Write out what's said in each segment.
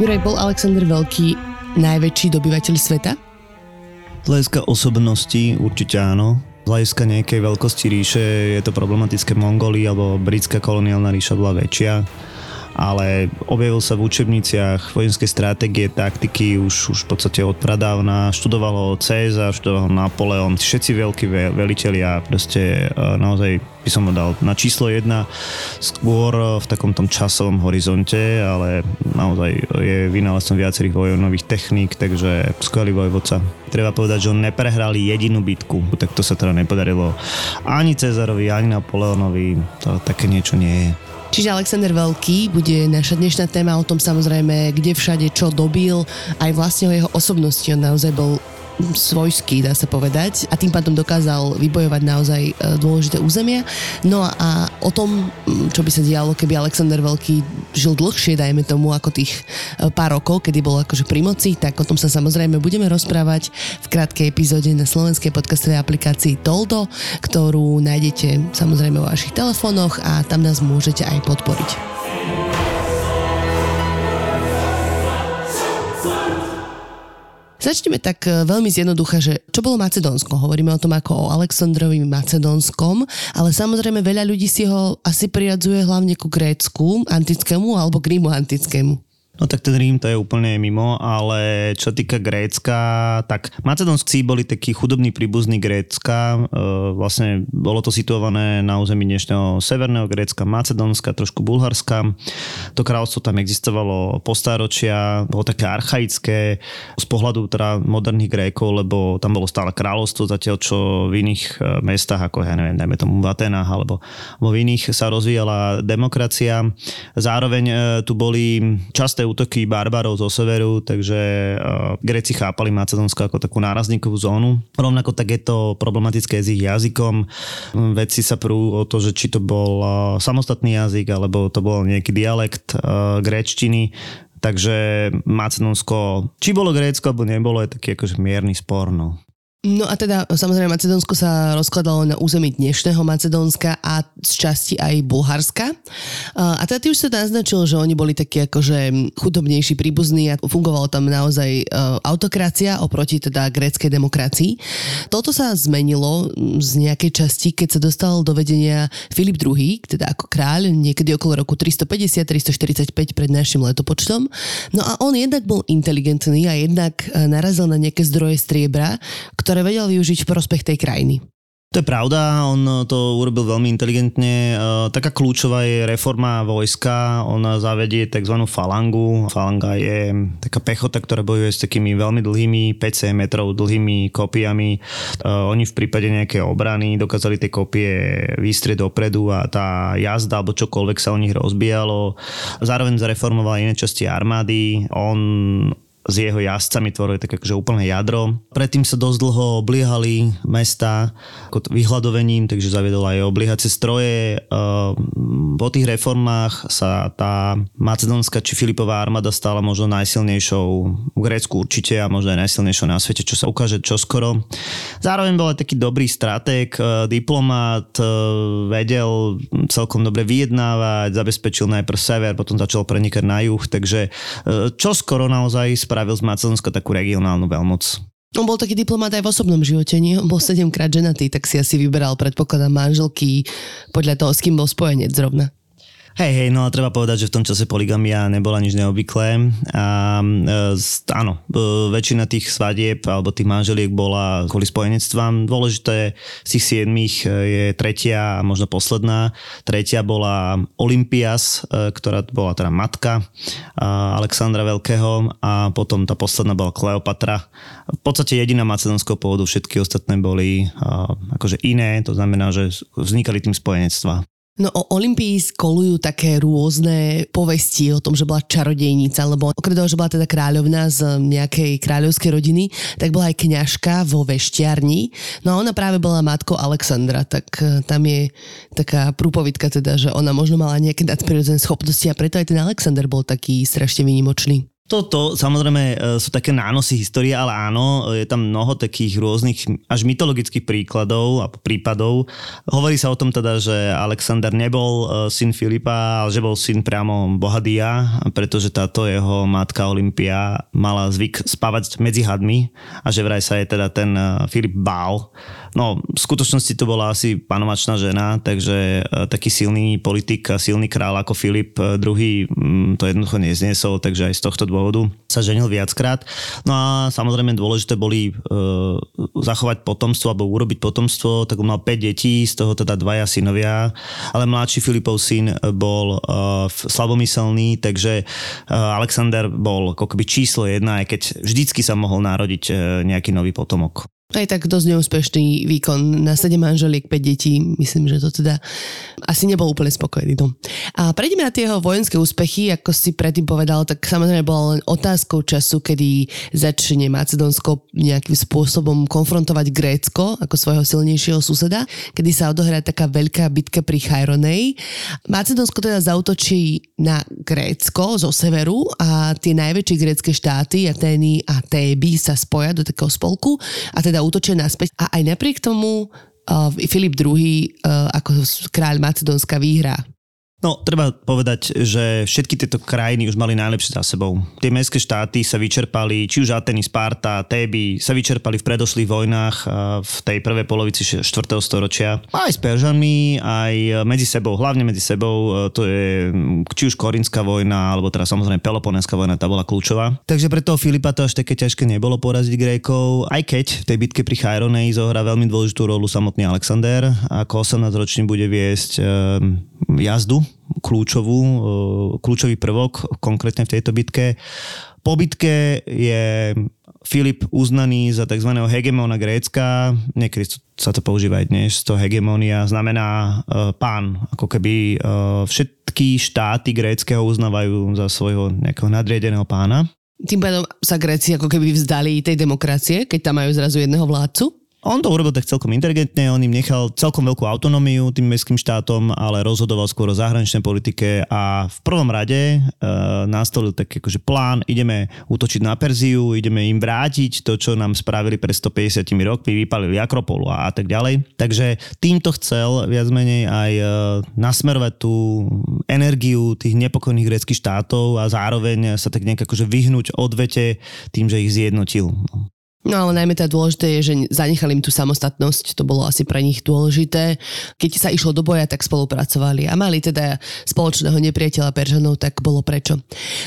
Juraj, bol Alexander Veľký najväčší dobyvateľ sveta? Z hľadiska osobnosti určite áno. Z hľadiska nejakej veľkosti ríše je to problematické. Mongólia alebo britská koloniálna ríša bola väčšia, ale objavil sa v učebniciach vojenskej stratégie, taktiky už v podstate od pradávna. Študovalo Cézar, študoval Napoleon, všetci veľkí velitelia, proste naozaj by som ho dal na číslo 1, skôr v takom tom časovom horizonte, ale naozaj je vynálezcom viacerých vojnových techník, takže skvelý vojvodca. Treba povedať, že on neprehral jedinú bitku, tak to sa teda nepodarilo ani Cézarovi, ani Napoleonovi, to také niečo nie je. Čiže Alexander Veľký bude naša dnešná téma, o tom samozrejme, kde všade čo dobil, aj vlastne o jeho osobnosti. On naozaj bol svojský, dá sa povedať, a tým pádom dokázal vybojovať naozaj dôležité územia. No a o tom, čo by sa dialo, keby Alexander Veľký žil dlhšie, dajme tomu, ako tých pár rokov, kedy bol akože pri moci, tak o tom sa samozrejme budeme rozprávať v krátkej epizóde na slovenskej podcastovej aplikácii TOLDO, ktorú nájdete samozrejme vo vašich telefónoch a tam nás môžete aj podporiť. Začneme tak veľmi zjednoducho, že čo bolo Macedónsko? Hovoríme o tom ako o Alexandrovi Macedónskom, ale samozrejme veľa ľudí si ho asi priradzuje hlavne ku Grécku antickému alebo k Rímu antickému. No tak ten Rím to je úplne mimo, ale čo týka Grécka, tak Macedónci boli takí chudobní príbuzní Grécka. Vlastne bolo to situované na území dnešného severného Grécka, Macedónska, trošku Bulharska. To kráľovstvo tam existovalo po stáročia, bolo také archaické z pohľadu teda moderných Grékov, lebo tam bolo stále kráľovstvo, zatiaľ čo v iných mestách, ako ja neviem, dajme tomu v Aténách, alebo v iných sa rozvíjala demokracia. Zároveň tu boli časté útoky barbarov zo severu, takže Gréci chápali Macedónsko ako takú nárazníkovú zónu. Rovnako tak je to problematické s ich jazykom. Vedci sa prú o to, že či to bol samostatný jazyk, alebo to bol nejaký dialekt gréčtiny. Takže Macedónsko, či bolo Grécko, alebo nebolo, je taký akože mierny spor, no. No a teda samozrejme Macedónsko sa rozkladalo na území dnešného Macedónska a z časti aj Bulharska. A teda ty už sa naznačil, že oni boli takí akože chudobnejší príbuzní a fungovalo tam naozaj autokracia oproti teda gréckej demokracii. Toto sa zmenilo z nejakej časti, keď sa dostal do vedenia Filip II, teda ako kráľ, niekedy okolo roku 350-345 pred našim letopočtom. No a on jednak bol inteligentný a jednak narazil na nejaké zdroje striebra, ktoré vedel využiť v prospech tej krajiny. To je pravda, on to urobil veľmi inteligentne. Taká kľúčová je reforma vojska, ona zavedie tzv. Falangu. Falanga je taká pechota, ktorá bojuje s takými veľmi dlhými, 5-7 metrov dlhými kopiami. Oni v prípade nejakej obrany dokázali tie kopie vystrieť dopredu a tá jazda alebo čokoľvek sa o nich rozbijalo. Zároveň zreformoval iné časti armády. On s jeho jazdcami tvorili také akože úplné jadro. Predtým sa dosť dlho obliehali mesta vyhľadovením, takže zaviedol aj obliehacie stroje. Po tých reformách sa tá macedónska či Filipová armáda stala možno najsilnejšou v Grécku určite a možno aj najsilnejšou na svete, čo sa ukáže čoskoro. Zároveň bol aj taký dobrý stratég, diplomat, vedel celkom dobre vyjednávať, zabezpečil najprv sever, potom začal prenikať na juh, takže čoskoro naozaj spravil z Macedónska takú regionálnu veľmoc. On bol taký diplomat aj v osobnom živote, nie? On bol 7-krát ženatý, tak si asi vyberal, predpokladám, manželky podľa toho, s kým bol spojenec zrovna. Hej, no a treba povedať, že v tom čase poligamia nebola nič neobvyklé a áno, väčšina tých svadieb alebo tých manželiek bola kvôli spojenectvám. Dôležité z tých 7 je tretia a možno posledná. Tretia bola Olympias, ktorá bola teda matka Alexandra Veľkého a potom tá posledná bola Kleopatra. V podstate jediná macedónskeho pôvodu, všetky ostatné boli akože iné, to znamená, že vznikali tým spojenectvá. No o Olympii kolujú také rôzne povesti o tom, že bola čarodejnica, lebo okrem toho, že bola teda kráľovna z nejakej kráľovskej rodiny, tak bola aj kňažka vo veštiarni. No a ona práve bola matkou Alexandra, tak tam je taká prúpovidka teda, že ona možno mala nejaké nadprirodzené schopnosti a preto aj ten Alexander bol taký strašne výnimočný. Toto samozrejme sú také nánosy histórie, ale áno, je tam mnoho takých rôznych až mytologických príkladov a prípadov. Hovorí sa o tom teda, že Alexander nebol syn Filipa, ale že bol syn priamo Bohadia, pretože táto jeho matka Olympia mala zvyk spávať medzi hadmi a že vraj sa je teda ten Filip bál. No, v skutočnosti to bola asi panovačná žena, takže taký silný politik a silný kráľ ako Filip II to jednoducho nezniesol, takže aj z tohto dôvodu sa ženil viackrát. No a samozrejme dôležité boli zachovať potomstvo alebo urobiť potomstvo, tak mal 5 detí, z toho teda 2 synovia, ale mladší Filipov syn bol slabomyselný, takže Alexander bol akoby číslo 1, aj keď vždycky sa mohol narodiť nejaký nový potomok. Aj tak dosť neúspešný výkon na 7 manželiek, 5 detí. Myslím, že to teda asi nebol úplne spokojný dom. A prejdeme na tie jeho vojenské úspechy. Ako si predtým povedal, tak samozrejme bola len otázkou času, kedy začne Macedónsko nejakým spôsobom konfrontovať Grécko ako svojho silnejšieho suseda, kedy sa odohrá taká veľká bitka pri Chaironeii. Macedónsko teda zautočí na Grécko zo severu a tie najväčšie grécke štáty, Atény a Téby, sa spoja do takého spolku a teda útočia naspäť a aj napriek tomu Filip II ako kráľ Macedónska vyhrá. No, treba povedať, že všetky tieto krajiny už mali najlepšie za sebou. Tie mestské štáty sa vyčerpali, či už Ateny, Sparta, Téby, sa vyčerpali v predošlých vojnách v tej prvej polovici 4. storočia. Aj s Peržanmi, aj medzi sebou, hlavne medzi sebou, to je či už Korinská vojna, alebo teraz samozrejme Peloponéská vojna, tá bola kľúčová. Takže pre toho Filipa to až také ťažké nebolo poraziť Grékov, aj keď v tej bitke pri Chaironeii zohrá veľmi dôležitú rolu samotný Alexander, ako 18-ročný bude viesť jazdu, kľúčový prvok konkrétne v tejto bitke. Po bitke je Filip uznaný za tzv. Hegemóna Grécka, niekedy sa to používa aj dnes, to hegemónia znamená pán, ako keby všetky štáty gréckeho uznávajú za svojho nejakého nadriedeného pána. Tým pádom sa Gréci ako keby vzdali tej demokracie, keď tam majú zrazu jedného vládcu? On to urobil tak celkom inteligentne, on im nechal celkom veľkú autonómiu tým mestským štátom, ale rozhodoval skôr o zahraničnej politike a v prvom rade nastolil taký akože plán, ideme útočiť na Perziu, ideme im vrátiť to, čo nám spravili pred 150 rokmi, vypalili Akropolu a tak ďalej. Takže týmto chcel viac menej aj nasmerovať tú energiu tých nepokojných gréckych štátov a zároveň sa tak nejak akože vyhnúť odvete tým, že ich zjednotil. No ale najmä tá dôležité je, že zanechali im tú samostatnosť, to bolo asi pre nich dôležité. Keď sa išlo do boja, tak spolupracovali a mali teda spoločného nepriateľa Peržanov, tak bolo prečo.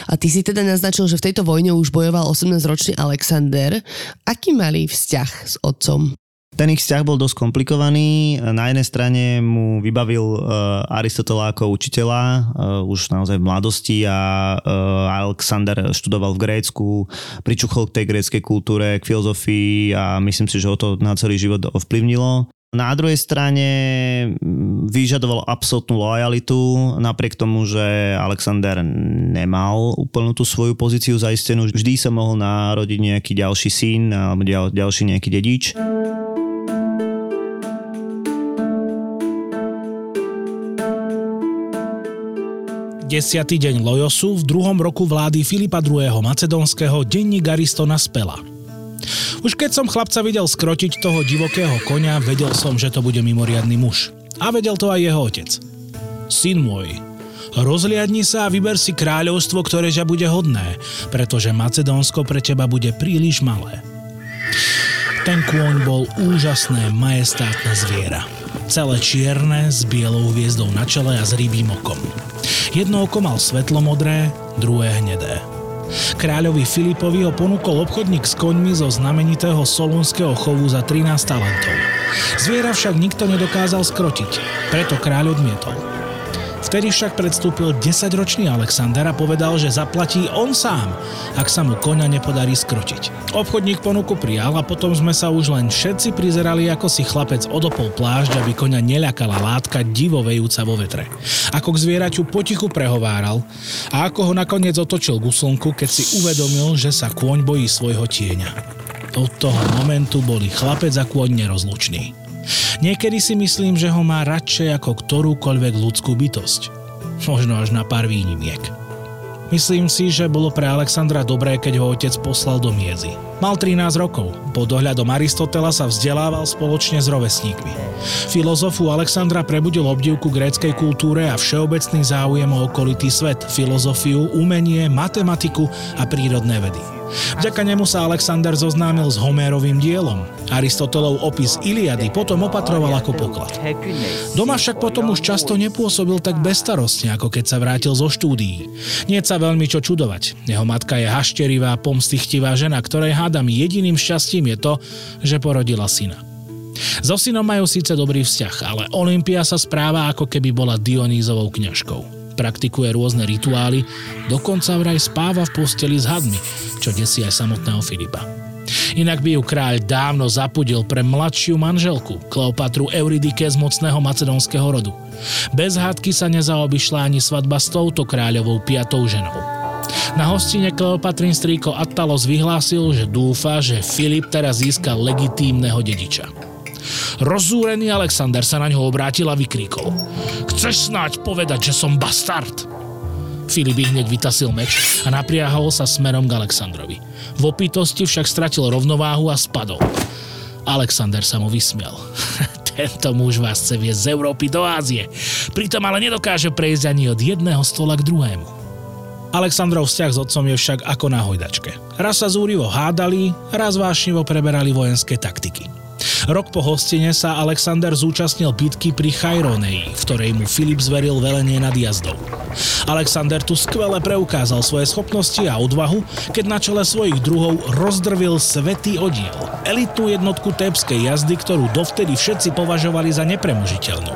A ty si teda naznačil, že v tejto vojne už bojoval 18-ročný Alexander. Aký mali vzťah s otcom? Ten ich vzťah bol dosť komplikovaný. Na jednej strane mu vybavil Aristotela ako učiteľa, už naozaj v mladosti a Alexander študoval v Grécku, pričuchol k tej gréckej kultúre, k filozofii a myslím si, že ho to na celý život ovplyvnilo. Na druhej strane vyžadoval absolútnu lojalitu, napriek tomu, že Alexander nemal úplnú tú svoju pozíciu zaistenú. Vždy sa mohol narodiť nejaký ďalší syn alebo ďalší nejaký dedič. Desiatý deň Lojosu v druhom roku vlády Filipa II. Macedónskeho denník Aristona spela. Už keď som chlapca videl skrotiť toho divokého konia, vedel som, že to bude mimoriadny muž. A vedel to aj jeho otec. Syn môj, rozliadni sa a vyber si kráľovstvo, ktoré ťa bude hodné, pretože Macedónsko pre teba bude príliš malé. Ten kôň bol úžasné majestátne zviera. Celé čierne, s bielou hviezdou na čele a s rybím okom. Jedno oko mal svetlomodré, druhé hnedé. Kráľovi Filipovi ho ponúkol obchodník s koňmi zo znamenitého solúnskeho chovu za 13 talentov. Zviera však nikto nedokázal skrotiť, preto kráľ odmietol. V Vtedy však predstúpil 10-ročný Alexander a povedal, že zaplatí on sám, ak sa mu koňa nepodarí skrotiť. Obchodník ponuku prijal a potom sme sa už len všetci prizerali, ako si chlapec odopol plášť, aby koňa neľakala látka divovejúca vo vetre. Ako k zvieraťu potichu prehováral a ako ho nakoniec otočil k úslnku, keď si uvedomil, že sa kôň bojí svojho tieňa. Od toho momentu boli chlapec a kôň nerozlučný. Niekedy si myslím, že ho má radšej ako ktorúkoľvek ľudskú bytosť. Možno až na pár výnimiek. Myslím si, že bolo pre Alexandra dobré, keď ho otec poslal do Miezy. Mal 13 rokov. Pod dohľadom Aristotela sa vzdelával spoločne s rovesníkmi. Filozofu Alexandra prebudil obdivku gréckej kultúre a všeobecný záujem o okolitý svet, filozofiu, umenie, matematiku a prírodné vedy. Vďaka nemu sa Alexander zoznámil s Homérovým dielom. Aristotelov opis Iliady potom opatroval ako poklad. Doma však potom už často nepôsobil tak bezstarostne, ako keď sa vrátil zo štúdií. Niet sa veľmi čo čudovať. Jeho matka je hašterivá, pomstichtivá žena, ktorej hádam jediným šťastím je to, že porodila syna. So synom majú síce dobrý vzťah, ale Olympia sa správa, ako keby bola Dionýzovou kňažkou. Praktikuje rôzne rituály, dokonca vraj spáva v posteli s hadmi, čo desí aj samotného Filipa. Inak by ju kráľ dávno zapudil pre mladšiu manželku, Kleopatru Euridike z mocného macedónskeho rodu. Bez hádky sa nezaobišla ani svadba s touto kráľovou piatou ženou. Na hostine Kleopatrin strýko Attalos vyhlásil, že dúfa, že Filip teraz získa legitímneho dediča. Rozúrený Alexander sa na ňo obrátil a vykríkol: "Chceš snáď povedať, že som bastard?" Filip hneď vytasil meč a napriahol sa smerom k Alexandrovi. V opitosti však stratil rovnováhu a spadol. Alexander sa mu vysmial. "Tento muž vás chce viesť z Európy do Ázie, pritom ale nedokáže prejsť ani od jedného stola k druhému." Alexandrov vzťah s otcom je však ako na hojdačke. Raz sa zúrivo hádali, raz vášnivo preberali vojenské taktiky. Rok po hostine sa Alexander zúčastnil bitky pri Chaironeii, v ktorej mu Filip zveril velenie nad jazdou. Alexander tu skvele preukázal svoje schopnosti a odvahu, keď na čele svojich druhov rozdrvil svätý odiel, elitnú jednotku tébskej jazdy, ktorú dovtedy všetci považovali za nepremožiteľnú.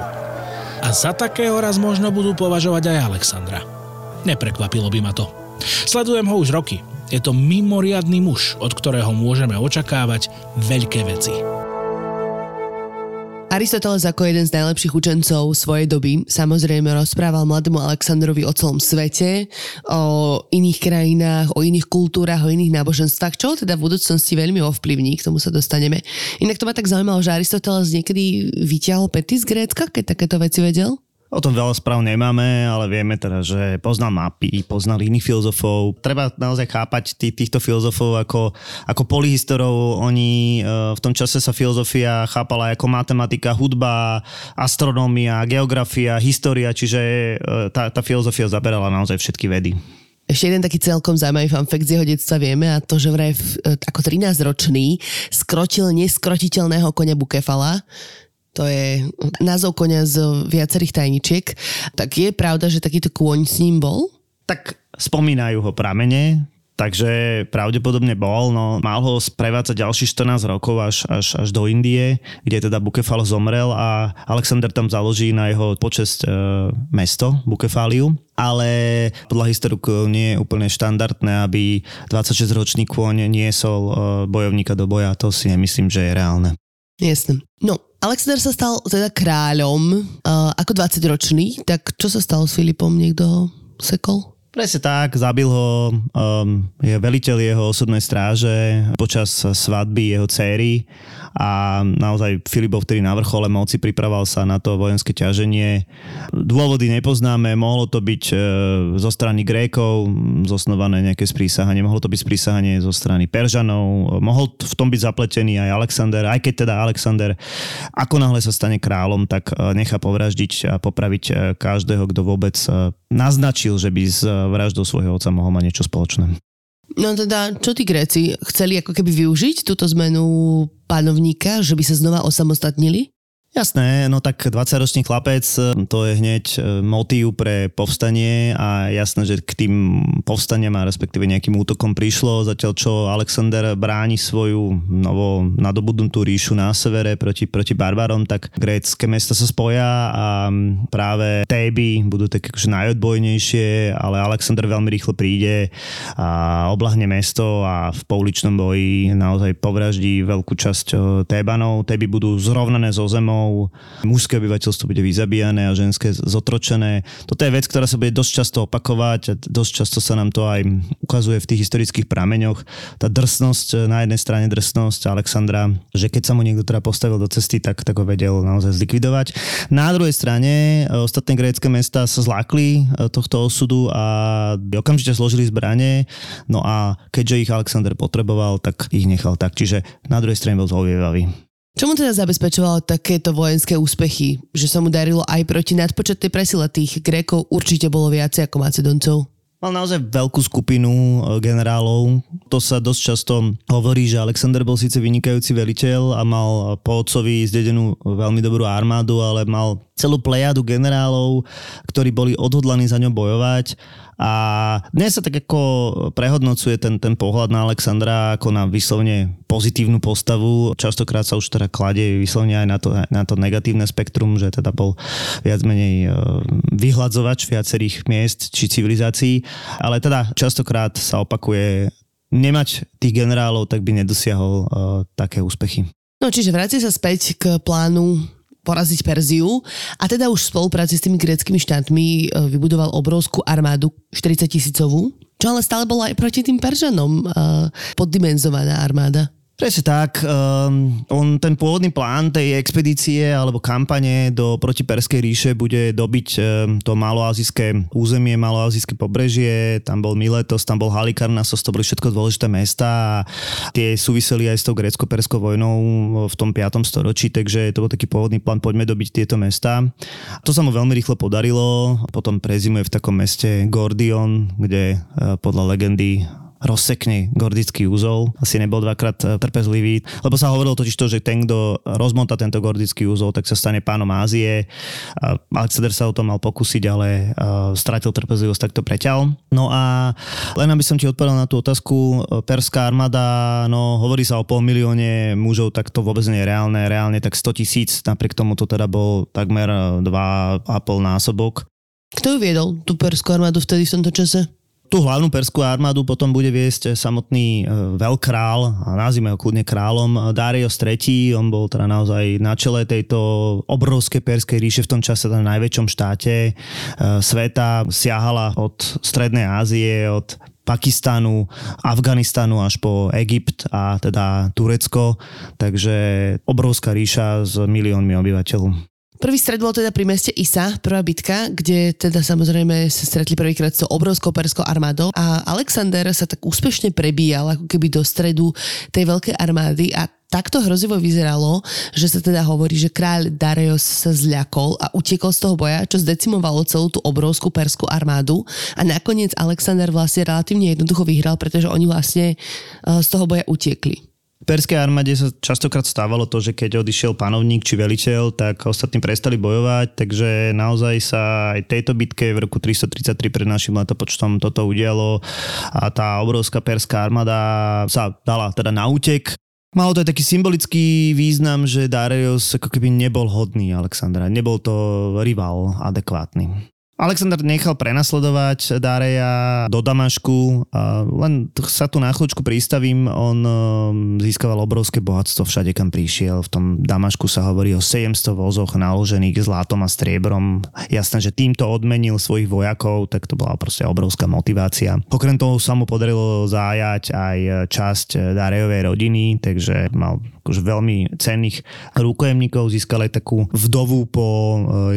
A za takého raz možno budú považovať aj Alexandra. Neprekvapilo by ma to. Sledujem ho už roky. Je to mimoriadny muž, od ktorého môžeme očakávať veľké veci. Aristoteles ako jeden z najlepších učencov svojej doby samozrejme rozprával mladému Alexandrovi o celom svete, o iných krajinách, o iných kultúrach, o iných náboženstvách, čo teda v budúcnosti veľmi ovplyvní, k tomu sa dostaneme. Inak to ma tak zaujímalo, že Aristoteles niekedy vyťahol pety z Grécka, keď takéto veci vedel? O tom veľa správ nemáme, ale vieme teda, že poznal mapy, poznal iných filozofov. Treba naozaj chápať týchto filozofov ako polyhistorov. Oni v tom čase sa filozofia chápala ako matematika, hudba, astronómia, geografia, história, čiže tá filozofia zaberala naozaj všetky vedy. Ešte jeden taký celkom zaujímavý fanfakt z jeho detstva vieme, a to, že vraj ako 13-ročný skrotil neskrotiteľného koňa Bukefala. To je názov koňa z viacerých tajničiek. Tak je pravda, že takýto kôň s ním bol? Tak spomínajú ho pramene, takže pravdepodobne bol. No, mal ho sprevádzať ďalších 14 rokov až do Indie, kde teda Bukefal zomrel a Alexander tam založí na jeho počesť mesto Bukefaliu. Ale podľa historikov nie je úplne štandardné, aby 26-ročný kôň niesol bojovníka do boja. To si nemyslím, že je reálne. Jasné. No, Alexander sa stal teda kráľom ako 20-ročný, tak čo sa stalo s Filipom? Niekto ho sekol? Presne tak, zabil ho je veliteľ jeho osobnej stráže počas svadby jeho céry a naozaj Filip bol vtedy na vrchole moci, pripravoval sa na to vojenské ťaženie. Dôvody nepoznáme, mohlo to byť zo strany Grékov zosnované nejaké sprísahanie, mohlo to byť sprísahanie zo strany Peržanov, mohol v tom byť zapletený aj Alexander, aj keď teda Alexander ako náhle sa stane kráľom, tak nechá povraždiť a popraviť každého, kto vôbec naznačil, že by z vraždou svojho otca mohol mať niečo spoločné. No teda, čo tí Gréci? Chceli ako keby využiť túto zmenu panovníka, že by sa znova osamostatnili? Jasné, no tak 20-ročný chlapec, to je hneď motív pre povstanie a jasné, že k tým povstaniam a respektíve nejakým útokom prišlo, zatiaľ čo Alexander bráni svoju novo nadobudnutú ríšu na severe proti barbarom, tak grécke mesta sa spoja a práve Téby budú také akože najodbojnejšie, ale Alexander veľmi rýchlo príde a oblahne mesto a v pouličnom boji naozaj povraždí veľkú časť Tébanov. Téby budú zrovnané so zemou, mužské obyvateľstvo bude vyzabíjane a ženské zotročené. Toto je vec, ktorá sa bude dosť často opakovať a dosť často sa nám to aj ukazuje v tých historických prameňoch. Tá drsnosť, na jednej strane drsnosť Alexandra, že keď sa mu niekto teda postavil do cesty, tak ho vedel naozaj zlikvidovať. Na druhej strane ostatné grécke mestá sa zlákli tohto osudu a okamžite zložili zbrane, no a keďže ich Alexander potreboval, tak ich nechal tak. Čiže na druhej strane bol zhovievavý. Čo mu teda zabezpečovalo takéto vojenské úspechy? Že sa mu darilo aj proti nadpočetnej presile tých Grékov určite bolo viacej ako Macedoncov? Mal naozaj veľkú skupinu generálov. To sa dosť často hovorí, že Alexander bol síce vynikajúci veliteľ a mal po otcovi zdedenú veľmi dobrú armádu, ale mal celú plejadu generálov, ktorí boli odhodlaní za ňou bojovať. A dnes sa tak ako prehodnocuje ten pohľad na Alexandra ako na vyslovne pozitívnu postavu. Častokrát sa už teda kladie vyslovne aj na to negatívne spektrum, že teda bol viac menej vyhladzovač viacerých miest či civilizácií. Ale teda častokrát sa opakuje, nemať tých generálov, tak by nedosiahol také úspechy. No čiže vráti sa späť k plánu poraziť Perziu a teda už v spolupráci s tými gréckymi štátmi vybudoval obrovskú armádu 40-tisícovú, čo ale stále bola aj proti tým Peržanom poddimenzovaná armáda. Presne tak. On ten pôvodný plán tej expedície alebo kampane do protiperskej ríše bude dobiť to maloazijské územie, maloazijské pobrežie. Tam bol Miletos, tam bol Halikarnasos, to boli všetko dôležité mestá a tie súviseli aj s tou grécko-perskou vojnou v tom 5. storočí, takže to bol taký pôvodný plán, poďme dobiť tieto mestá. To sa mu veľmi rýchlo podarilo. Potom prezimuje v takom meste Gordion, kde podľa legendy rozsekne gordický úzol. Asi nebol dvakrát trpezlivý, lebo sa hovorilo totiž to, že ten, kto rozmonta tento gordický úzol, tak sa stane pánom Ázie. Alexander sa o to mal pokúsiť, ale stratil trpezlivosť, tak to preťal. No a len aby som ti odpovedal na tú otázku, perská armáda, no hovorí sa o 500,000 mužov, tak to vôbec nie je reálne. Reálne tak 100,000, napriek tomu to teda bol takmer 2,5-násobok. Kto ju viedol, tú perskú armádu vtedy v tomto čase? Tú hlavnú perskú armádu potom bude viesť samotný veľkrál, a nazývame ho kľudne kráľom, Dareios III. On bol teda naozaj na čele tejto obrovskej perskej ríše v tom čase na najväčšom štáte sveta. Siahala od Strednej Ázie, od Pakistanu, Afganistanu až po Egypt a teda Turecko. Takže obrovská ríša s miliónmi obyvateľov. Prvý stret bol teda pri meste Isa, prvá bitka, kde teda samozrejme sa stretli prvýkrát s obrovskou perskou armádou a Alexander sa tak úspešne prebíjal ako keby do stredu tej veľkej armády a takto hrozivo vyzeralo, že sa teda hovorí, že kráľ Dareios sa zľakol a utiekol z toho boja, čo zdecimovalo celú tú obrovskú perskú armádu a nakoniec Alexander vlastne relatívne jednoducho vyhral, pretože oni vlastne z toho boja utiekli. V perskej armáde sa častokrát stávalo to, že keď odišiel panovník či veliteľ, tak ostatní prestali bojovať, takže naozaj sa aj tejto bitke v roku 333 pred našim letopočtom toto udialo a tá obrovská perská armáda sa dala teda na útek. Malo to aj taký symbolický význam, že Dareios ako keby nebol hodný Alexandra, nebol to rival adekvátny. Alexander nechal prenasledovať Dareja do Damašku a len sa tu na chvíľočku pristavím, on získaval obrovské bohatstvo všade, kam prišiel. V tom Damašku sa hovorí o 700 vozoch naložených zlatom a striebrom. Jasné, že týmto odmenil svojich vojakov, tak to bola proste obrovská motivácia. Okrem toho sa mu podarilo zájať aj časť Darejovej rodiny, takže mal už veľmi cenných rukojemníkov. Získal aj takú vdovu po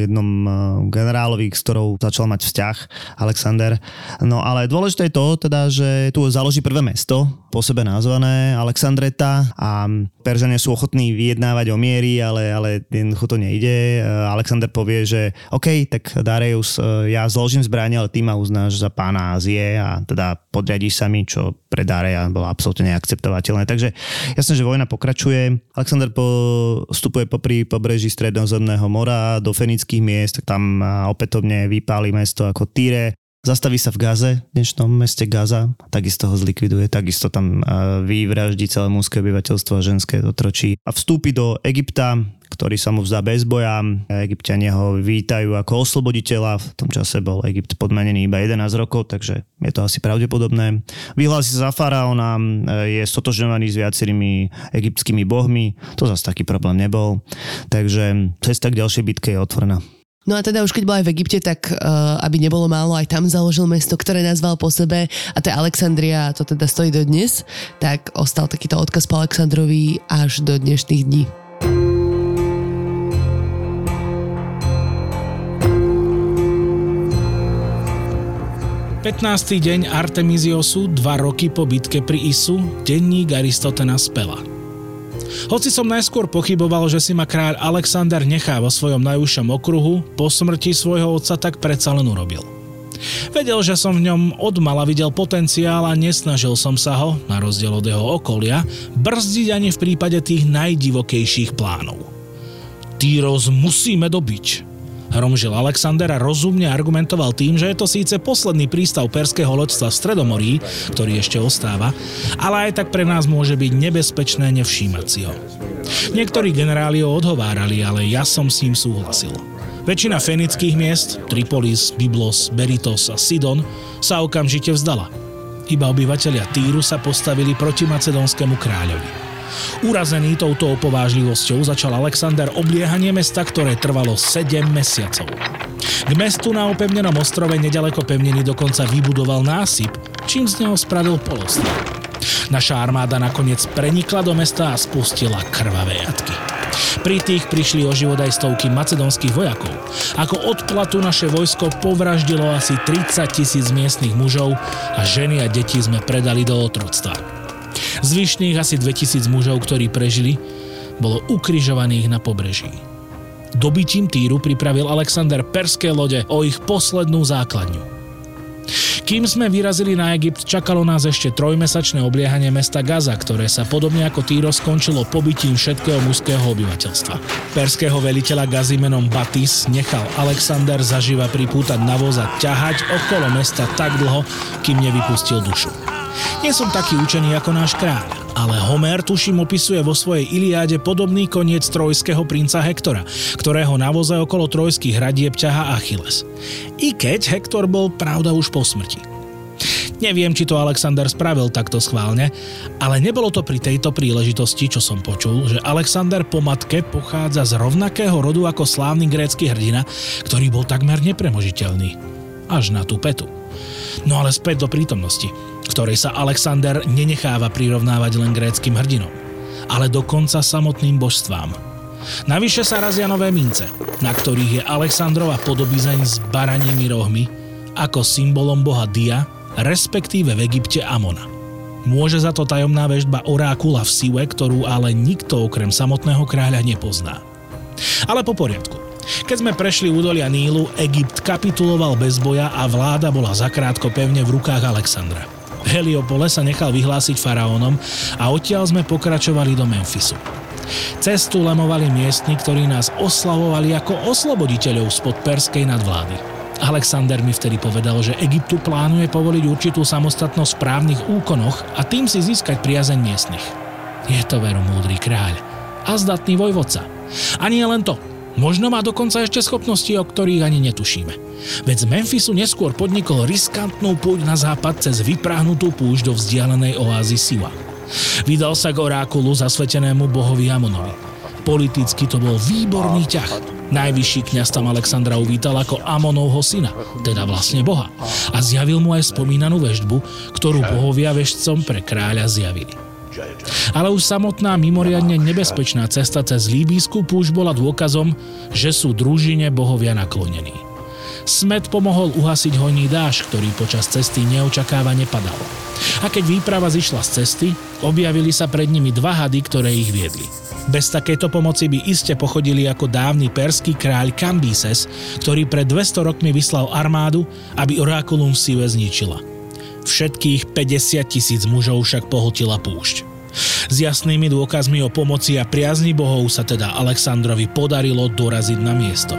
jednom generálovi, s ktorou ktorou začal mať vzťah Alexander. No ale dôležité je to teda, že tu založí prvé mesto, po sebe nazvané Alexandreta, a Peržania sú ochotní vyjednávať o miery, ale jednoducho to nejde. Alexander povie, že OK, tak Dareius, ja zložím zbrane, ale ty ma uznáš za pána Ázie a teda podriadíš sa mi, čo pre Dareia bolo absolútne neakceptovateľné. Takže jasné, že vojna pokračuje. Alexander postupuje popri pobreží Stredozemného mora do fenických miest, tak tam opätovne vypáli mesto ako Týre. Zastaví sa v Gaze, v dnešnom meste Gaza, takisto ho zlikviduje, takisto tam vyvraždí celé mužské obyvateľstvo a ženské otročí a vstúpi do Egypta, ktorý sa mu vzdá bez boja. Egypťania ho vítajú ako osloboditeľa, v tom čase bol Egypt podmenený iba 11 rokov, takže je to asi pravdepodobné. Vyhlási sa za faraóna, je stotožňovaný s viacerými egyptskými bohmi, to zase taký problém nebol, takže cesta k ďalšej bitke je otvorená. No a teda už keď bol aj v Egypte, tak aby nebolo málo, aj tam založil mesto, ktoré nazval po sebe, a to je Alexandria, to teda stojí dodnes, tak ostal takýto odkaz po Alexandrovi až do dnešných dní. V 15. deň Artemiziosu, 2 roky po bitke pri Isu, denník Aristotela Spela. Hoci som najskôr pochyboval, že si ma kráľ Alexander nechá vo svojom najúžšom okruhu, po smrti svojho otca tak predsa len urobil. Vedel, že som v ňom odmala videl potenciál a nesnažil som sa ho, na rozdiel od jeho okolia, brzdiť ani v prípade tých najdivokejších plánov. Týros musíme dobiť, hromžil Alexander a rozumne argumentoval tým, že je to síce posledný prístav perského loďstva v Stredomorí, ktorý ešte ostáva, ale aj tak pre nás môže byť nebezpečné nevšímať si ho. Niektorí generáli ho odhovárali, ale ja som s ním súhlasil. Väčšina fenických miest, Tripolis, Byblos, Beritos a Sidon, sa okamžite vzdala. Iba obyvatelia Týru sa postavili proti macedónskému kráľovi. Urazený touto opovážlivosťou začal Alexander obliehanie mesta, ktoré trvalo 7 mesiacov. K mestu na opevnenom ostrove neďaleko pevniny dokonca vybudoval násyp, čím z neho spravil polostrov. Naša armáda nakoniec prenikla do mesta a spustila krvavé jatky. Pri tých prišli o život aj stovky macedónskych vojakov. Ako odplatu naše vojsko povraždilo asi 30 000 miestnych mužov a ženy a deti sme predali do otroctva. Zvyšných asi 2000 mužov, ktorí prežili, bolo ukrižovaných na pobreží. Dobytím Týru pripravil Alexander perské lode o ich poslednú základňu. Kým sme vyrazili na Egypt, čakalo nás ešte 3-mesačné obliehanie mesta Gaza, ktoré sa podobne ako Týro skončilo pobytím všetkého mužského obyvateľstva. Perského veliteľa Gazy menom Batis nechal Alexander zaživa pripútať na voz a ťahať okolo mesta tak dlho, kým nevypustil dušu. Nie som taký učený ako náš kráľ, ale Homér tuším opisuje vo svojej Iliáde podobný koniec trojského princa Hektora, ktorého na voze okolo trojských hradieb ťahá Achilles. I keď Hektor bol pravda už po smrti. Neviem, či to Alexander spravil takto schválne, ale nebolo to pri tejto príležitosti, čo som počul, že Alexander po matke pochádza z rovnakého rodu ako slávny grécky hrdina, ktorý bol takmer nepremožiteľný. Až na tú petu. No ale späť do prítomnosti, ktorej sa Alexander nenecháva prirovnávať len gréckym hrdinom, ale dokonca samotným božstvám. Navyše sa razia nové mince, na ktorých je Alexandrova podobizeň s baranými rohmi ako symbolom boha Dia, respektíve v Egypte Amona. Môže za to tajomná veštba orákula v Sive, ktorú ale nikto okrem samotného kráľa nepozná. Ale po poriadku. Keď sme prešli údolia Nílu, Egypt kapituloval bez boja a vláda bola zakrátko pevne v rukách Alexandra. Heliopole sa nechal vyhlásiť faraónom a odtiaľ sme pokračovali do Memfisu. Cestu lemovali miestni, ktorí nás oslavovali ako osloboditeľov spod perskej nadvlády. Alexander mi vtedy povedal, že Egyptu plánuje povoliť určitú samostatnosť v právnych úkonoch a tým si získať priazeň miestnych. Je to veru múdry kráľ a zdatný vojvodca. A nie len to. Možno má dokonca ešte schopnosti, o ktorých ani netušíme. Veď z Memfisu neskôr podnikol riskantnú púť na západ cez vyprahnutú púšť do vzdialenej oázy Siva. Vydal sa k orákulu zasvetenému bohovi Amonovi. Politicky to bol výborný ťah. Najvyšší kňaz tam Alexandra uvítal ako Amonovho syna, teda vlastne boha, a zjavil mu aj spomínanú veštbu, ktorú bohovia veštcom pre kráľa zjavili. Ale už samotná mimoriadne nebezpečná cesta cez Líbyjskú púšť bola dôkazom, že sú družine bohovia naklonení. Smet pomohol uhasiť hojný dáž, ktorý počas cesty neočakávane padal. A keď výprava zišla z cesty, objavili sa pred nimi dva hady, ktoré ich viedli. Bez takejto pomoci by iste pochodili ako dávny perský kráľ Kambises, ktorý pred 200 rokmi vyslal armádu, aby orákulum v Sive zničila. Všetkých 50 000 mužov však pohotila púšť. S jasnými dôkazmi o pomoci a priazni bohov sa teda Alexandrovi podarilo doraziť na miesto.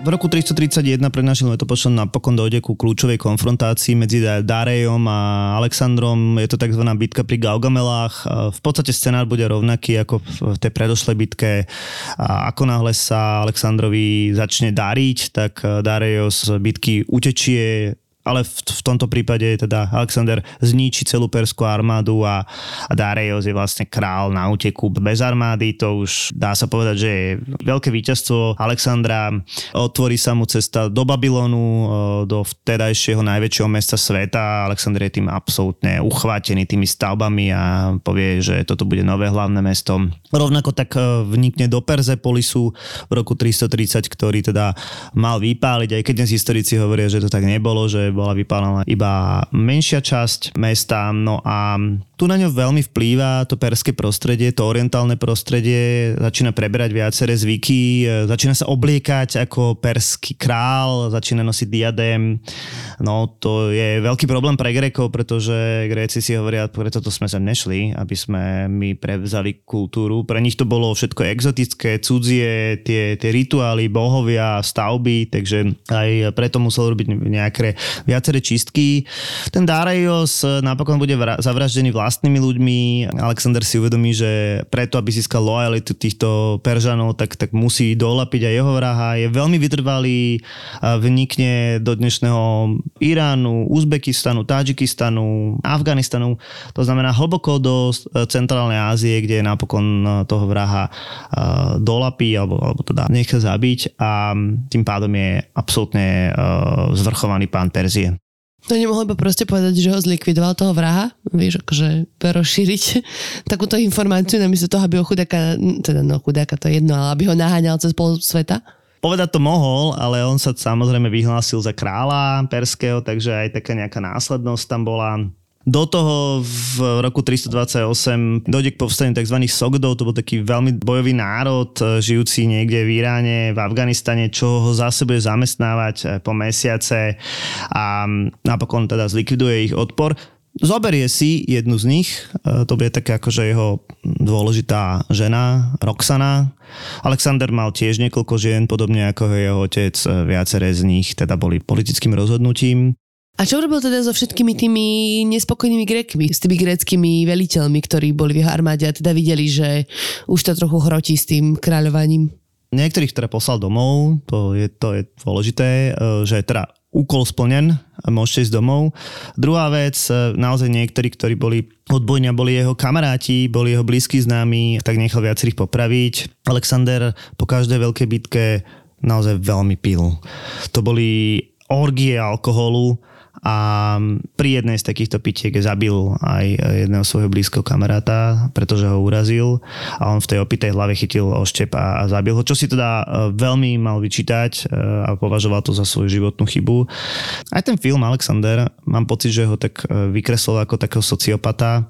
V roku 331 pred našim letopočtom napokon dojde ku kľúčovej konfrontácii medzi Darejom a Alexandrom. Je to tzv. Bitka pri Gaugamelách. V podstate scenár bude rovnaký ako v tej predošlej bitke. Ako náhle sa Alexandrovi začne dariť, tak Dareios z bitky utečie, ale v tomto prípade teda Alexander zničí celú perskú armádu a Dareios je vlastne král na úteku bez armády. To už dá sa povedať, že je veľké víťazstvo Alexandra. Otvorí sa mu cesta do Babylonu, do vtedajšieho najväčšieho mesta sveta. Alexander je tým absolútne uchvátený tými stavbami a povie, že toto bude nové hlavné mesto. Rovnako tak vnikne do Persepolisu v roku 330, ktorý teda mal vypáliť, aj keď dnes historici hovoria, že to tak nebolo, že bola vypálená iba menšia časť mesta, no a tu na ňo veľmi vplýva to perské prostredie, to orientálne prostredie, začína preberať viaceré zvyky, začína sa obliekať ako perský král, začína nosiť diadém. No to je veľký problém pre Grékov, pretože Gréci si hovoria, preto to sme sem nešli, aby sme my prevzali kultúru. Pre nich to bolo všetko exotické, cudzie, tie rituály, bohovia, stavby, takže aj preto musel robiť nejaké viaceré čistky. Ten Dareios napokon bude zavraždený vlastnými ľuďmi. Alexander si uvedomí, že preto, aby získal lojalitu týchto Peržanov, tak musí dolapiť aj jeho vraha. Je veľmi vytrvalý, vnikne do dnešného Iránu, Uzbekistanu, Tadžikistanu, Afganistanu. To znamená hlboko do centrálnej Ázie, kde napokon toho vraha dolapí alebo teda nechá zabiť a tým pádom je absolútne zvrchovaný pán Perzie. To nemohol iba proste povedať, že ho zlikvidoval toho vraha, vieš, akože rozšíriť takúto informáciu namiesto toho, aby ho chudáka, teda no chudáka to je jedno, ale aby ho naháňal cez pol sveta? Povedať to mohol, ale on sa samozrejme vyhlásil za kráľa perského, takže aj taká nejaká následnosť tam bola. Do toho v roku 328 dojde k povstaniu tzv. Sogdov, to bol taký veľmi bojový národ, žijúci niekde v Iráne, v Afganistane, čo ho zase bude zamestnávať po mesiace a napokon teda zlikviduje ich odpor. Zoberie si jednu z nich, to bude taká akože jeho dôležitá žena, Roxana. Alexander mal tiež niekoľko žien, podobne ako jeho otec, viaceré z nich teda boli politickým rozhodnutím. A čo robil teda so všetkými tými nespokojnými Grékmi, s tými gréckymi veliteľmi, ktorí boli v jeho armáde a teda videli, že už to trochu hrotí s tým kráľovaním? Niektorých teda poslal domov, to je dôležité, že teda úkol splnen, môžete ísť domov. Druhá vec, naozaj niektorí, ktorí boli odbojní, boli jeho kamaráti, boli jeho blízky známi, tak nechal viacerých popraviť. Alexander po každej veľkej bitke naozaj veľmi pil. To boli orgie alkoholu, a pri jednej z takýchto pitiek zabil aj jedného svojho blízkeho kamaráta, pretože ho urazil a on v tej opitej hlave chytil oštep a zabil ho, čo si teda veľmi mal vyčítať a považoval to za svoju životnú chybu. Aj ten film Alexander, mám pocit, že ho tak vykreslil ako takého sociopata.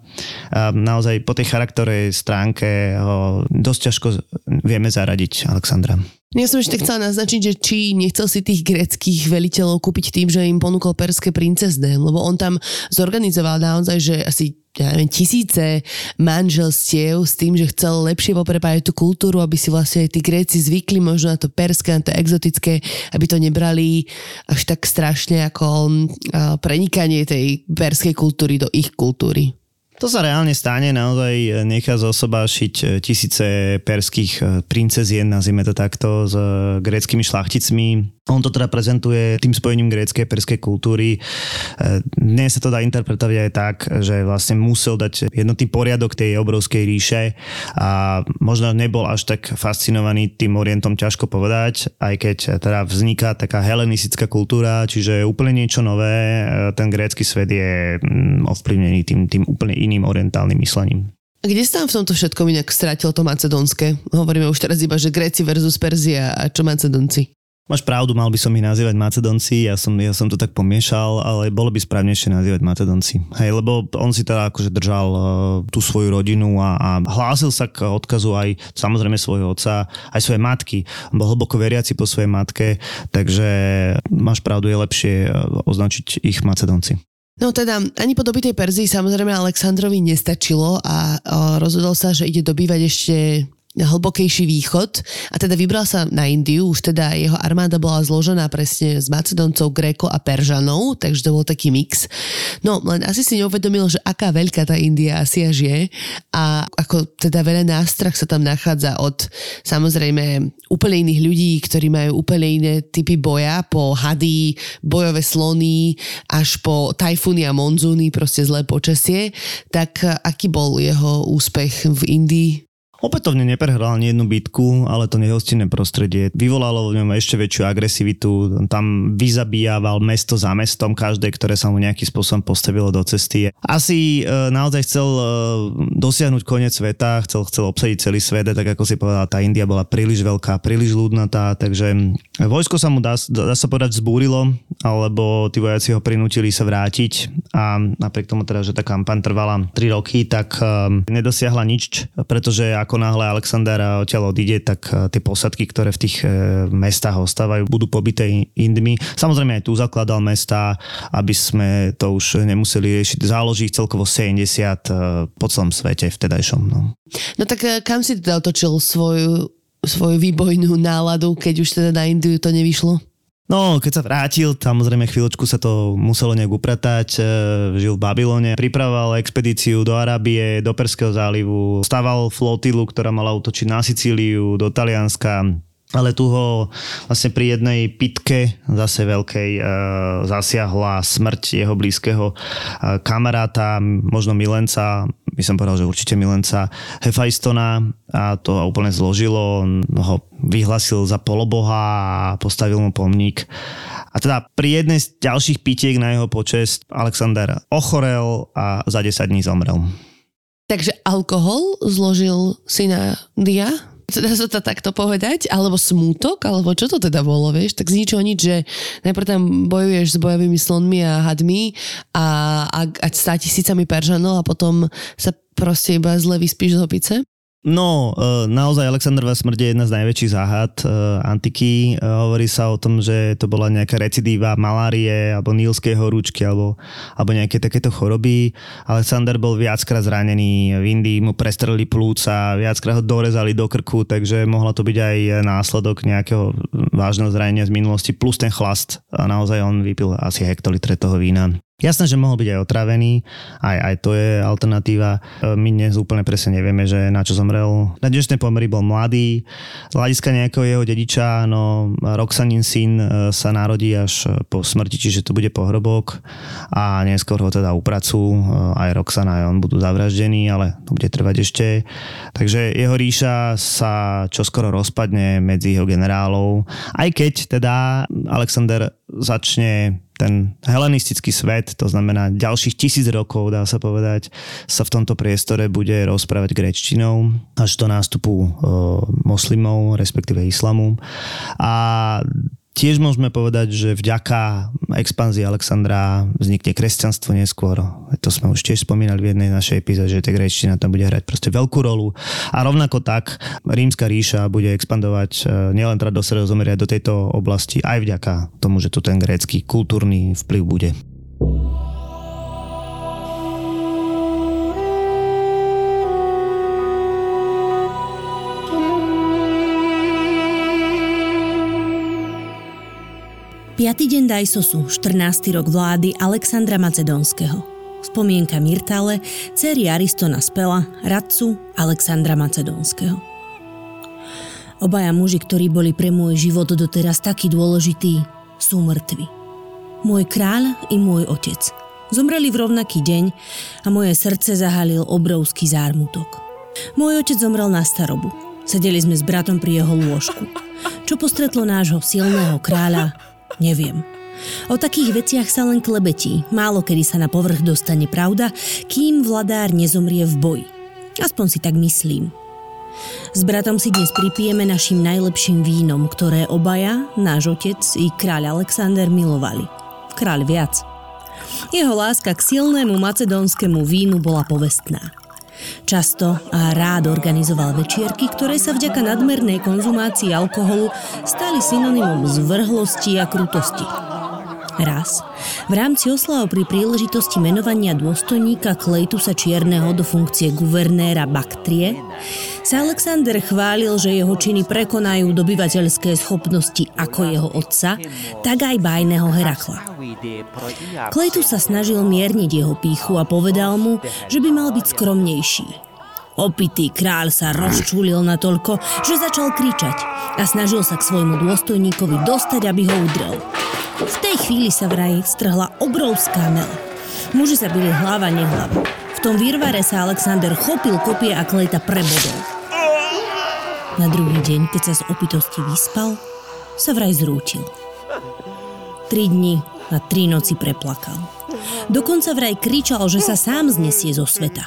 Naozaj po tej charakterovej stránke ho dosť ťažko vieme zaradiť Alexandra. Ja som ešte chcela naznačiť, že či nechcel si tých gréckych veliteľov kúpiť tým, že im ponúkol perské princezné, lebo on tam zorganizoval naozaj, že asi tisíce manželstiev s tým, že chcel lepšie poprepájať tú kultúru, aby si vlastne aj tí Gréci zvykli možno na to perské, na to exotické, aby to nebrali až tak strašne ako prenikanie tej perskej kultúry do ich kultúry. To sa reálne stane, naozaj nechá zosobášiť tisíce perských princezien, nazvime to takto, s gréckymi šlachticmi. On to teda prezentuje tým spojením gréckej a perskej kultúry. Dnes sa to dá interpretovať aj tak, že vlastne musel dať jednotný poriadok tej obrovskej ríše a možno nebol až tak fascinovaný tým orientom, ťažko povedať, aj keď teda vzniká taká helenistická kultúra, čiže úplne niečo nové. Ten grécky svet je ovplyvnený tým úplne iným orientálnym myslením. A kde sa tam v tomto všetkom inak strátilo to macedónske? Hovoríme už teraz iba, že Gréci versus Perzia a čo Macedónci? Máš pravdu, mal by som ich nazývať Macedónci, ja som to tak pomiešal, ale bolo by správnejšie nazývať Macedónci. Hej, lebo on si teda akože držal tú svoju rodinu a hlásil sa k odkazu aj samozrejme svojho otca, aj svojej matky. Bol hlboko veriaci po svojej matke, takže máš pravdu, je lepšie označiť ich Macedónci. No teda, ani po dobitej Perzii samozrejme Alexandrovi nestačilo a rozhodol sa, že ide dobývať ešte hlbokejší východ a teda vybral sa na Indiu, už teda jeho armáda bola zložená presne z Macedoncov, Grékov a Peržanov, takže to bol taký mix. No, len asi si neuvedomil, že aká veľká tá India asi až je a ako teda veľa nástrah sa tam nachádza od samozrejme úplne iných ľudí, ktorí majú úplne iné typy boja, po hady, bojové slony, až po tajfúny a monzúny, proste zlé počasie. Tak aký bol jeho úspech v Indii? Opätovne neprehral ani jednu bitku, ale to nehostinné prostredie vyvolalo v ňom ešte väčšiu agresivitu. Tam vyzabíjaval mesto za mestom, každé, ktoré sa mu nejakým spôsobom postavilo do cesty. Asi naozaj chcel dosiahnuť koniec sveta, chcel obsadiť celý svet, tak ako si povedala, tá India bola príliš veľká, príliš ľudnatá, takže vojsko sa mu dá sa povedať vzbúrilo, alebo tí vojaci ho prinútili sa vrátiť a napriek tomu teda, že tá kampaň trvala 3 roky, tak nedosiahla nič, pretože ako náhle Alexander odtiaľ odíde, tak tie posadky, ktoré v tých mestách ostávajú, budú pobité Indmi. Samozrejme aj tu zakladal mesta, aby sme to už nemuseli riešiť. Záloží ich celkovo 70 po celom svete vtedajšom. No tak kam si teda otočil svoju výbojnú náladu, keď už teda na Indiu to nevyšlo? No, keď sa vrátil, samozrejme chvíľočku sa to muselo nejak upratať, žil v Babylone, pripravoval expedíciu do Arábie, do Perského zálivu, staval flotilu, ktorá mala útočiť na Sicíliu, do Talianska, ale tu ho vlastne pri jednej pitke, zase veľkej, zasiahla smrť jeho blízkeho kamaráta, možno milenca, by som povedal, že určite milenca Hefajstona, a to úplne zložilo, ho vyhlasil za poloboha a postavil mu pomník. A teda pri jednej z ďalších pitiek na jeho počesť Alexander ochorel a za 10 dní zomrel. Takže alkohol zložil si na dia? Dá sa to takto povedať? Alebo smútok? Alebo čo to teda bolo, vieš? Tak z ničoho nič, že najprv tam bojuješ s bojovými slonmi a hadmi a s 100 000 Peržanov a potom sa proste iba zle vyspíš z opice? No, naozaj Alexandrova smrť je jedna z najväčších záhad antiky. Hovorí sa o tom, že to bola nejaká recidíva malárie alebo nílskej horúčky alebo nejaké takéto choroby. Alexander bol viackrát zranený, v Indii mu prestrelili plúca, viackrát ho dorezali do krku, takže mohla to byť aj následok nejakého vážneho zranenia z minulosti, plus ten chlast. A naozaj on vypil asi hektolitre toho vína. Jasné, že mohol byť aj otravený, aj to je alternatíva. My dnes úplne presne nevieme, že na čo zomrel. Na dnešné pomery bol mladý. Z hľadiska nejakého jeho dediča, no Roxanin syn sa narodí až po smrti, čiže to bude pohrobok a neskôr ho teda upracujú. Aj Roxana, aj on budú zavraždení, ale to bude trvať ešte. Takže jeho ríša sa čoskoro rozpadne medzi jeho generálov. Aj keď teda Alexander začne ten helenistický svet, to znamená ďalších 1000 rokov, dá sa povedať, sa v tomto priestore bude rozprávať gréčtinou až do nástupu moslimov, respektíve islamu. A tiež môžeme povedať, že vďaka expanzii Alexandra vznikne kresťanstvo neskôr. To sme už tiež spomínali v jednej našej epizóde, že tá gréčtina tam bude hrať proste veľkú rolu. A rovnako tak rímska ríša bude expandovať nielen teda do Stredomoria, do tejto oblasti, aj vďaka tomu, že tu ten grécky kultúrny vplyv bude. Piatý deň Daisosu, 14. rok vlády Alexandra Macedonského. Spomienka Myrtále, dcéry Aristona Spela, radcu Alexandra Macedonského. Obaja muži, ktorí boli pre môj život doteraz takí dôležití, sú mŕtvi. Môj kráľ i môj otec zomreli v rovnaký deň a moje srdce zahalil obrovský zármutok. Môj otec zomrel na starobu. Sedeli sme s bratom pri jeho lôžku. Čo postretlo nášho silného kráľa, neviem. O takých veciach sa len klebetí. Málo kedy sa na povrch dostane pravda, kým vladár nezomrie v boji. Aspoň si tak myslím. S bratom si dnes pripijeme našim najlepším vínom, ktoré obaja, náš otec i kráľ Alexander milovali. Kráľ viac. Jeho láska k silnému macedónskému vínu bola povestná. Často a rád organizoval večierky, ktoré sa vďaka nadmernej konzumácii alkoholu stali synonymom zvrhlosti a krutosti. Raz, v rámci oslav pri príležitosti menovania dôstojníka Klejtusa Čierneho do funkcie guvernéra Baktrie, sa Alexander chválil, že jeho činy prekonajú dobyvateľské schopnosti ako jeho otca, tak aj bájneho Herakla. Klejtus sa snažil mierniť jeho pýchu a povedal mu, že by mal byť skromnejší. Opitý kráľ sa rozčúlil natoľko, že začal kričať a snažil sa k svojmu dôstojníkovi dostať, aby ho udrel. V tej chvíli sa vraj strhla obrovská mela. Muži sa bili hlava nehlava. V tom výrvare sa Alexander chopil kopie a Klejta prebodol. Na druhý deň, keď sa z opitosti vyspal, sa vraj zrútil. 3 dni a 3 noci preplakal. Dokonca vraj kričal, že sa sám znesie zo sveta.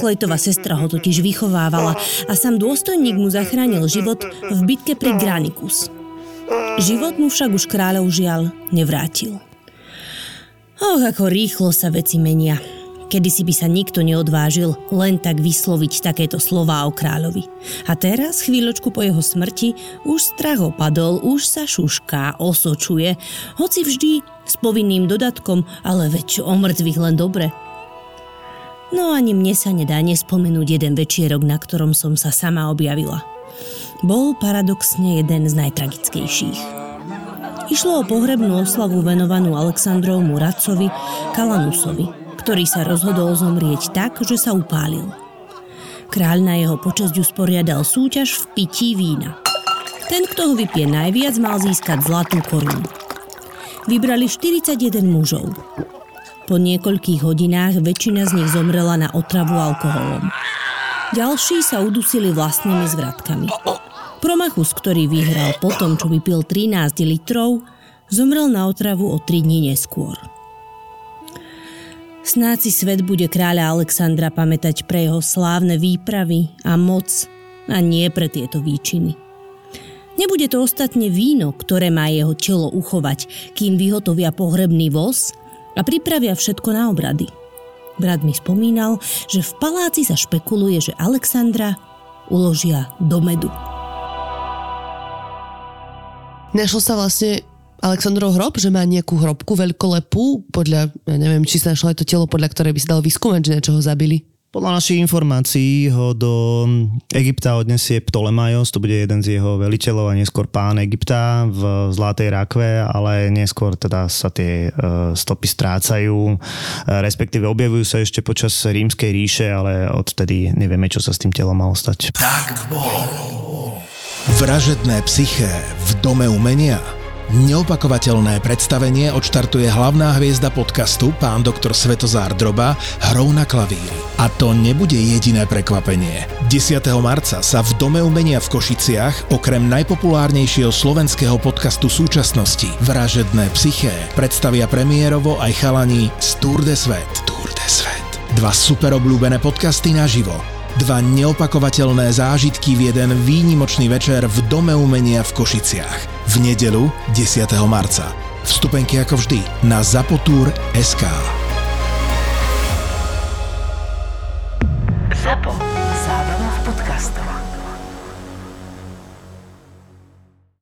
Klejtova sestra ho totiž vychovávala a sám dôstojník mu zachránil život v bitke pri Granikus. Život mu však už kráľov žiaľ nevrátil. Och, ako rýchlo sa veci menia. Kedysi by sa nikto neodvážil len tak vysloviť takéto slová o kráľovi. A teraz, chvíľočku po jeho smrti, už strach opadol, už sa šušká, osočuje, hoci vždy s povinným dodatkom, ale veď o mŕtvych len dobre. No ani mne sa nedá nespomenúť jeden večierok, na ktorom som sa sama objavila. Bol paradoxne jeden z najtragickejších. Išlo o pohrebnú oslavu venovanú Alexandrovmu radcovi Kalanusovi, ktorý sa rozhodol zomrieť tak, že sa upálil. Kráľ na jeho počesť usporiadal súťaž v pití vína. Ten, kto ho vypie najviac, mal získať zlatú korunu. Vybrali 41 mužov. Po niekoľkých hodinách väčšina z nich zomrela na otravu alkoholom. Ďalší sa udusili vlastnými zvratkami. Promachus, ktorý vyhral po tom, čo vypil 13 litrov, zomrel na otravu o 3 dní neskôr. Snáď si svet bude kráľa Alexandra pamätať pre jeho slávne výpravy a moc, a nie pre tieto výčiny. Nebude to ostatne víno, ktoré má jeho telo uchovať, kým vyhotovia pohrebný voz a pripravia všetko na obrady. Brat mi spomínal, že v paláci sa špekuluje, že Alexandra uložia do medu. Našlo sa vlastne Alexandrov hrob, že má nejakú hrobku veľkolepú, podľa, ja neviem, či sa našlo aj to telo, podľa ktorej by sa dalo vyskúmať, že niečo ho zabili. Podľa našich informácií ho do Egypta odnesie Ptolemajos, to bude jeden z jeho veliteľov a neskôr pán Egypta v Zlatej rakve, ale neskôr teda sa tie stopy strácajú, respektíve objavujú sa ešte počas Rímskej ríše, ale odtedy nevieme, čo sa s tým telom malo stať. Tak bolo. Vražedné psyché v Dome umenia. Neopakovateľné predstavenie odštartuje hlavná hviezda podcastu pán doktor Svetozár Droba hrou na klavíri. A to nebude jediné prekvapenie. 10. marca sa v Dome umenia v Košiciach okrem najpopulárnejšieho slovenského podcastu súčasnosti Vražedné psyché predstavia premiérovo aj chalani z Tour de Svet. Tour de Svet. 2 super obľúbené podcasty naživo. 2 neopakovateľné zážitky v jeden výnimočný večer v Dome umenia v Košiciach. V nedeľu 10. marca. Vstupenky ako vždy na zapotour.sk.